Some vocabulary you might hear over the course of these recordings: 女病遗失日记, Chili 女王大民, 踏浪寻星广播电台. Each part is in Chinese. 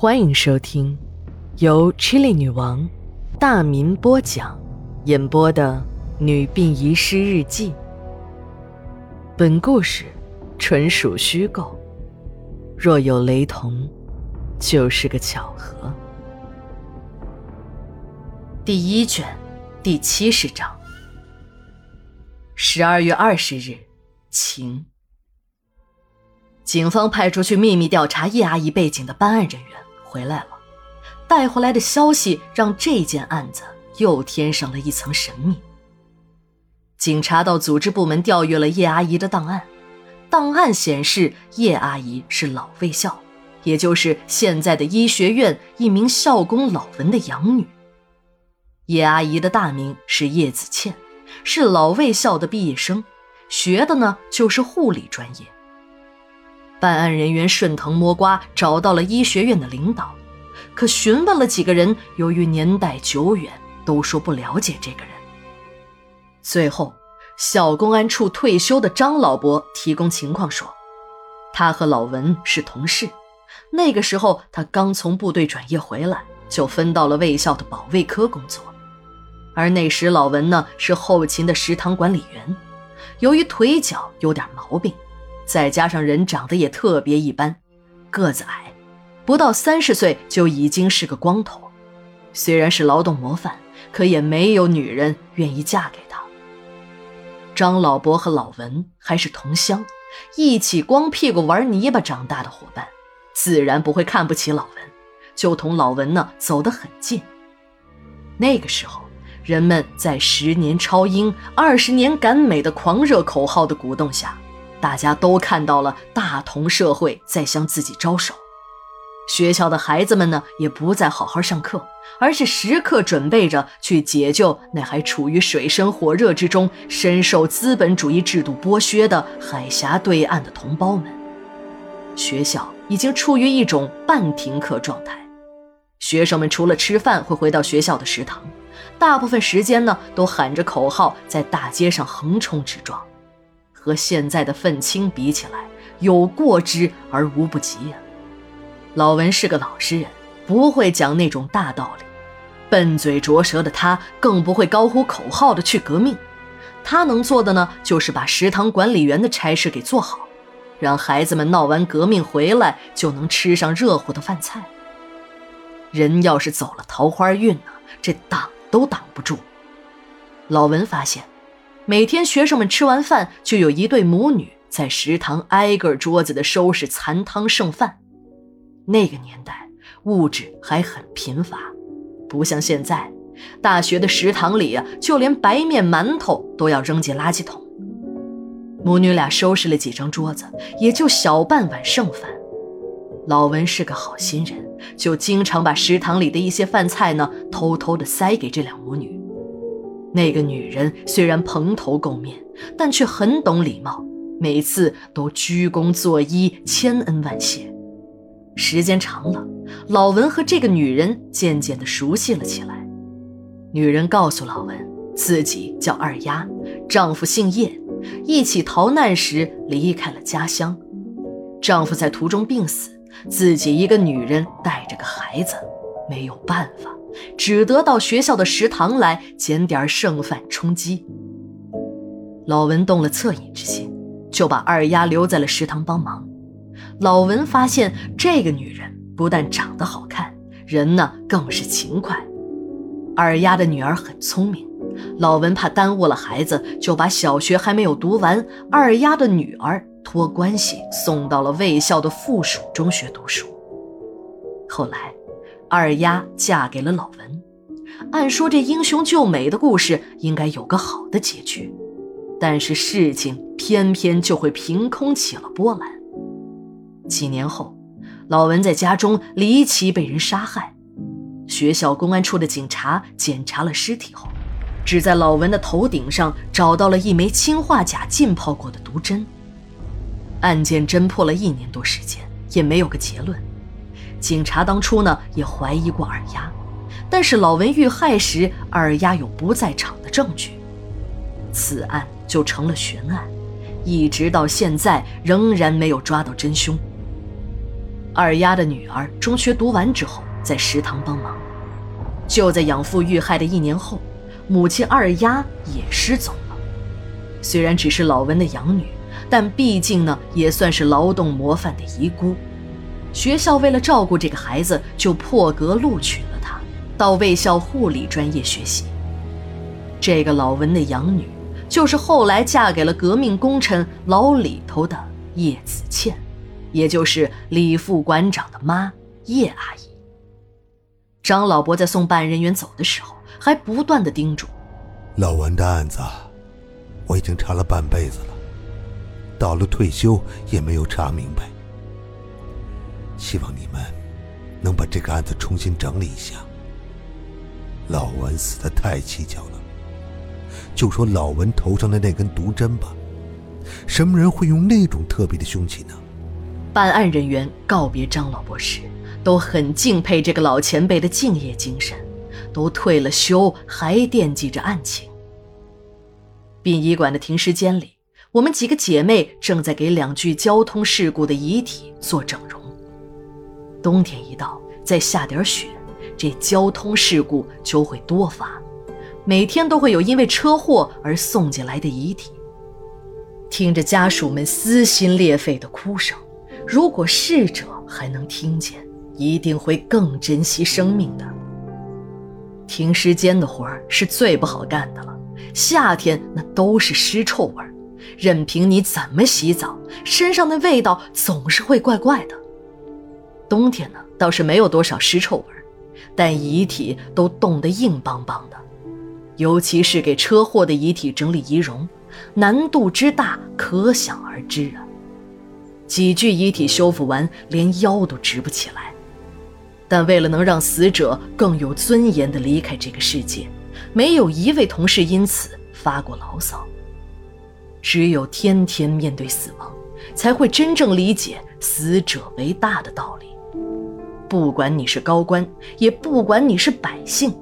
欢迎收听由 Chili 女王大民播讲演播的《女病遗失日记》。本故事纯属虚构，若有雷同，就是个巧合。第一卷第70章，12月20日，晴。警方派出去秘密调查叶阿姨背景的办案人员回来了，带回来的消息让这件案子又添上了一层神秘。警察到组织部门调阅了叶阿姨的档案，档案显示叶阿姨是老卫校，也就是现在的医学院一名校工老文的养女。叶阿姨的大名是叶子倩，是老卫校的毕业生，学的呢就是护理专业。办案人员顺藤摸瓜找到了医学院的领导，可询问了几个人，由于年代久远，都说不了解这个人。最后，小公安处退休的张老伯提供情况说，他和老文是同事，那个时候他刚从部队转业回来，就分到了卫校的保卫科工作。而那时老文呢，是后勤的食堂管理员，由于腿脚有点毛病，再加上人长得也特别一般，个子矮，不到30岁就已经是个光头。虽然是劳动模范，可也没有女人愿意嫁给他。张老伯和老文还是同乡，一起光屁股玩泥巴长大的伙伴，自然不会看不起老文，就同老文呢走得很近。那个时候，人们在10年超英、20年赶美的狂热口号的鼓动下，大家都看到了大同社会在向自己招手。学校的孩子们呢，也不再好好上课，而是时刻准备着去解救那还处于水深火热之中、深受资本主义制度剥削的海峡对岸的同胞们。学校已经处于一种半停课状态，学生们除了吃饭会回到学校的食堂，大部分时间呢，都喊着口号在大街上横冲直撞。和现在的愤青比起来，有过之而无不及呀。老文是个老实人，不会讲那种大道理，笨嘴拙舌的他更不会高呼口号的去革命。他能做的呢，就是把食堂管理员的差事给做好，让孩子们闹完革命回来就能吃上热乎的饭菜。人要是走了桃花运呢，这挡都挡不住。老文发现，每天学生们吃完饭，就有一对母女在食堂挨个桌子的收拾残汤剩饭。那个年代物质还很贫乏，不像现在，大学的食堂里啊，就连白面馒头都要扔进垃圾桶。母女俩收拾了几张桌子，也就小半碗剩饭。老文是个好心人，就经常把食堂里的一些饭菜呢，偷偷地塞给这两母女。那个女人虽然蓬头垢面，但却很懂礼貌，每次都鞠躬作揖，千恩万谢。时间长了，老文和这个女人渐渐地熟悉了起来。女人告诉老文，自己叫二丫，丈夫姓叶，一起逃难时离开了家乡，丈夫在途中病死，自己一个女人带着个孩子，没有办法，只得到学校的食堂来捡点剩饭充饥。老文动了恻隐之心，就把二丫留在了食堂帮忙。老文发现这个女人不但长得好看，人呢更是勤快。二丫的女儿很聪明，老文怕耽误了孩子，就把小学还没有读完，二丫的女儿托关系送到了卫校的附属中学读书。后来二丫嫁给了老文，按说这英雄救美的故事应该有个好的结局，但是事情偏偏就会凭空起了波澜。几年后，老文在家中离奇被人杀害，学校公安处的警察检查了尸体后，只在老文的头顶上找到了一枚氰化钾浸泡过的毒针。案件侦破了1年多时间，也没有个结论。警察当初呢也怀疑过二丫，但是老文遇害时，二丫有不在场的证据，此案就成了悬案，一直到现在仍然没有抓到真凶。二丫的女儿中学读完之后在食堂帮忙。就在养父遇害的1年后，母亲二丫也失踪了。虽然只是老文的养女，但毕竟呢也算是劳动模范的遗孤。学校为了照顾这个孩子，就破格录取了她，到卫校护理专业学习。这个老文的养女就是后来嫁给了革命功臣老李头的叶子倩，也就是李副馆长的妈叶阿姨。张老伯在送办案人员走的时候还不断地叮嘱，老文的案子我已经查了半辈子了，到了退休也没有查明白，希望你们能把这个案子重新整理一下。老文死得太蹊跷了，就说老文头上的那根毒针吧，什么人会用那种特别的凶器呢？办案人员告别张老伯时，都很敬佩这个老前辈的敬业精神，都退了休还惦记着案情。殡仪馆的停尸间里，我们几个姐妹正在给2具交通事故的遗体做整容。冬天一到，再下点雪，这交通事故就会多发，每天都会有因为车祸而送进来的遗体。听着家属们撕心裂肺的哭声，如果逝者还能听见，一定会更珍惜生命的。停尸间的活儿是最不好干的了，夏天那都是尸臭味儿，任凭你怎么洗澡，身上的味道总是会怪怪的。冬天呢，倒是没有多少尸臭味儿，但遗体都冻得硬邦邦的。尤其是给车祸的遗体整理遗容，难度之大可想而知啊。几具遗体修复完，连腰都直不起来。但为了能让死者更有尊严地离开这个世界，没有一位同事因此发过牢骚。只有天天面对死亡，才会真正理解死者为大的道理。不管你是高官，也不管你是百姓，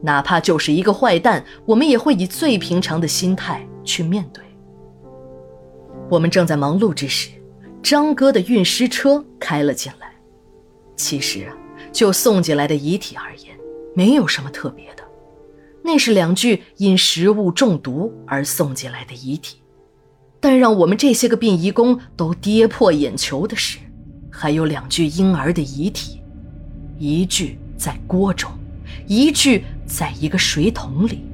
哪怕就是一个坏蛋，我们也会以最平常的心态去面对。我们正在忙碌之时，张哥的运尸车开了进来。其实啊，就送进来的遗体而言，没有什么特别的。那是2具因食物中毒而送进来的遗体。但让我们这些个殡仪工都跌破眼球的是，还有2具婴儿的遗体，1具在锅中，1具在一个水桶里。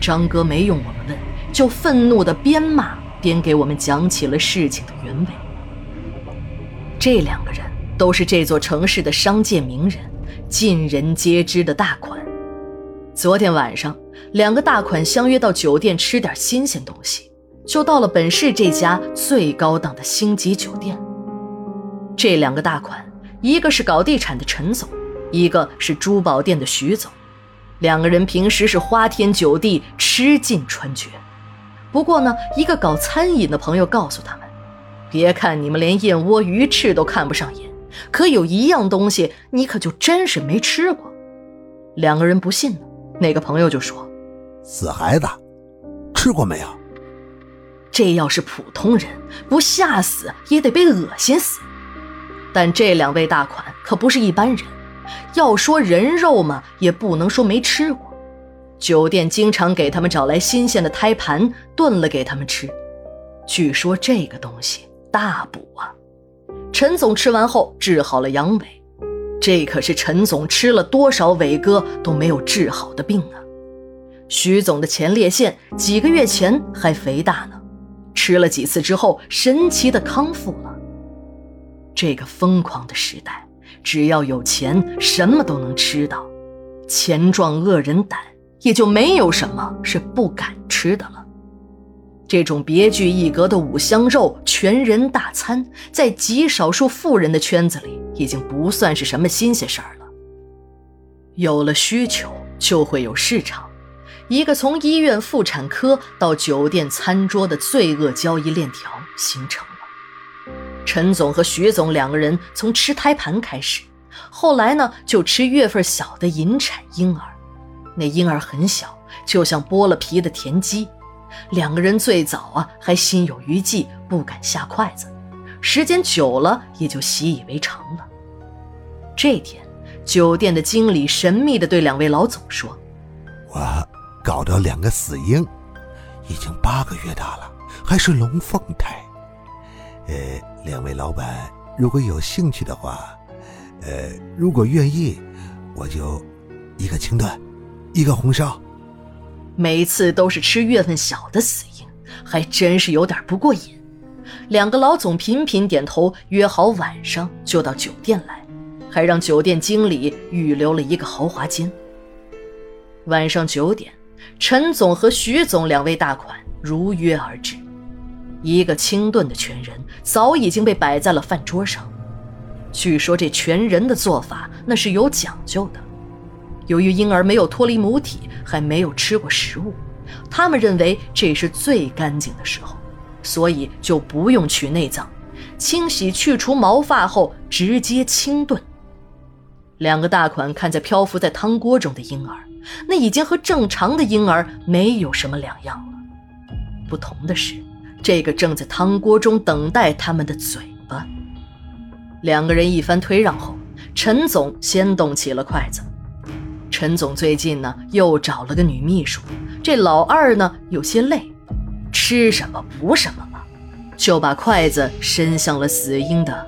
张哥没用我们问，就愤怒地边骂边给我们讲起了事情的原委。这2个人都是这座城市的商界名人，尽人皆知的大款。昨天晚上，2个大款相约到酒店吃点新鲜东西，就到了本市这家最高档的星级酒店。这2个大款，一个是搞地产的陈总，一个是珠宝店的徐总，2个人平时是花天酒地，吃尽穿绝。不过呢，一个搞餐饮的朋友告诉他们，别看你们连燕窝鱼翅都看不上眼，可有一样东西你可就真是没吃过。2个人不信呢，那个朋友就说，死孩子吃过没有？这要是普通人，不吓死也得被恶心死。但这2位大款可不是一般人，要说人肉嘛，也不能说没吃过。酒店经常给他们找来新鲜的胎盘，炖了给他们吃。据说这个东西大补啊。陈总吃完后治好了阳痿，这可是陈总吃了多少伟哥都没有治好的病啊。徐总的前列腺几个月前还肥大呢，吃了几次之后神奇的康复了。这个疯狂的时代，只要有钱什么都能吃到，钱壮恶人胆，也就没有什么是不敢吃的了。这种别具一格的五香肉全人大餐，在极少数富人的圈子里已经不算是什么新鲜事儿了。有了需求就会有市场，一个从医院妇产科到酒店餐桌的罪恶交易链条形成了。陈总和徐总2个人从吃胎盘开始，后来呢就吃月份小的引产婴儿。那婴儿很小，就像剥了皮的田鸡。2个人最早啊还心有余悸，不敢下筷子，时间久了也就习以为常了。这天，酒店的经理神秘地对两位老总说：“我搞到两个死鹰，已经8个月大了，还是龙凤胎。两位老板如果有兴趣的话，如果愿意，我就1个清炖，1个红烧。”每次都是吃月份小的死鹰，还真是有点不过瘾。两个老总频频点头，约好晚上就到酒店来，还让酒店经理预留了一个豪华间。晚上9点，陈总和徐总两位大款如约而至。1个清炖的全人早已经被摆在了饭桌上。据说这全人的做法那是有讲究的，由于婴儿没有脱离母体，还没有吃过食物，他们认为这是最干净的时候，所以就不用取内脏，清洗去除毛发后直接清炖。两个大款看着漂浮在汤锅中的婴儿，那已经和正常的婴儿没有什么两样了。不同的是，这个正在汤锅中等待他们的嘴巴。两个人一番推让后，陈总先动起了筷子。陈总最近呢又找了个女秘书，这老二呢有些累，吃什么补什么了，就把筷子伸向了死鹰的。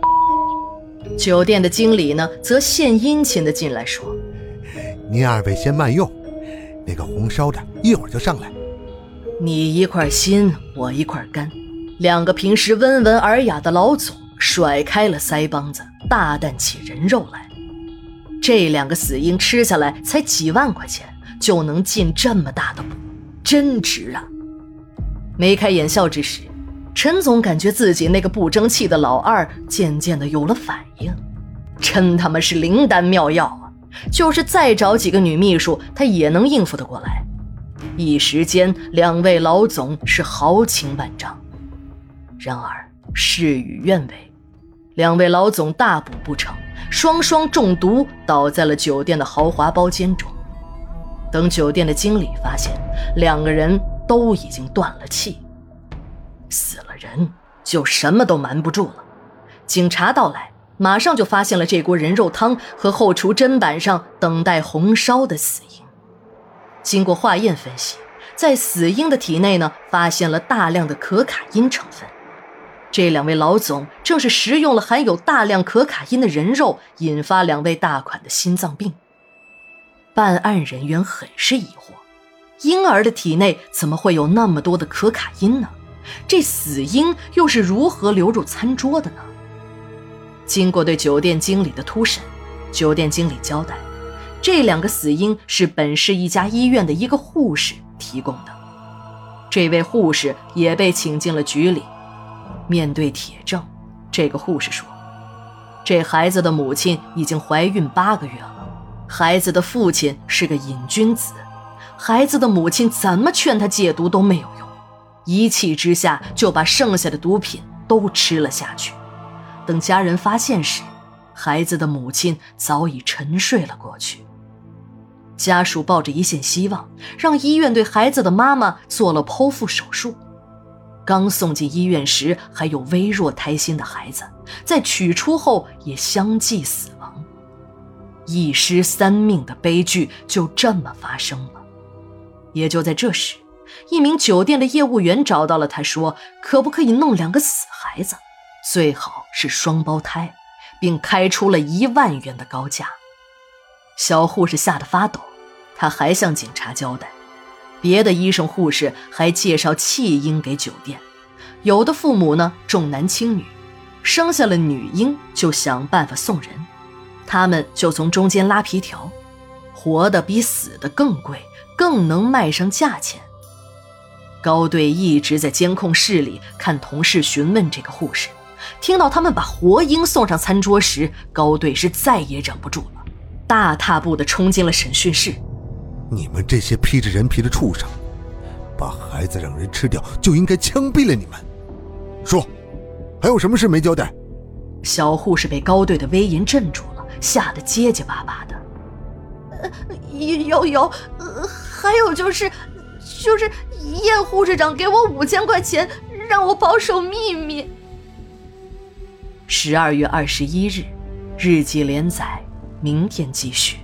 酒店的经理呢则献殷勤地进来说：“您二位先慢用，那个红烧的一会儿就上来。”你一块心，我一块肝，两个平时温文尔雅的老总甩开了腮帮子，大啖起人肉来。这两个死鹰吃下来才几万块钱，就能进这么大的补，真值啊！眉开眼笑之时，陈总感觉自己那个不争气的老二渐渐的有了反应，真他妈是灵丹妙药啊！就是再找几个女秘书，他也能应付得过来。一时间，两位老总是豪情万丈。然而事与愿违，两位老总大补不成，双双中毒倒在了酒店的豪华包间中。等酒店的经理发现，两个人都已经断了气，死了人就什么都瞒不住了。警察到来，马上就发现了这锅人肉汤和后厨砧板上等待红烧的死鹰。经过化验分析，在死鹰的体内呢发现了大量的可卡因成分。这两位老总正是食用了含有大量可卡因的人肉，引发两位大款的心脏病。办案人员很是疑惑，婴儿的体内怎么会有那么多的可卡因呢？这死鹰又是如何流入餐桌的呢？经过对酒店经理的突审，酒店经理交代，这两个死鹰是本市一家医院的一个护士提供的。这位护士也被请进了局里。面对铁证，这个护士说，这孩子的母亲已经怀孕8个月了，孩子的父亲是个瘾君子，孩子的母亲怎么劝他戒毒都没有用，一气之下就把剩下的毒品都吃了下去。等家人发现时，孩子的母亲早已沉睡了过去。家属抱着一线希望，让医院对孩子的妈妈做了剖腹手术。刚送进医院时还有微弱胎心的孩子，在取出后也相继死亡。一尸三命的悲剧就这么发生了。也就在这时，一名酒店的业务员找到了他，说可不可以弄2个死孩子，最好是双胞胎，并开出了1万元的高价。小护士吓得发抖，他还向警察交代，别的医生护士还介绍弃婴给酒店，有的父母呢重男轻女，生下了女婴就想办法送人，他们就从中间拉皮条，活的比死的更贵，更能卖上价钱。高队一直在监控室里看同事询问这个护士，听到他们把活婴送上餐桌时，高队是再也忍不住了，大踏步地冲进了审讯室。你们这些披着人皮的畜生，把孩子让人吃掉就应该枪毙了你们！说，还有什么事没交代？小护士被高队的威严镇住了，吓得结结巴巴的。还有就是叶护士长给我5000块钱，让我保守秘密。12月21日，日记连载，明天继续。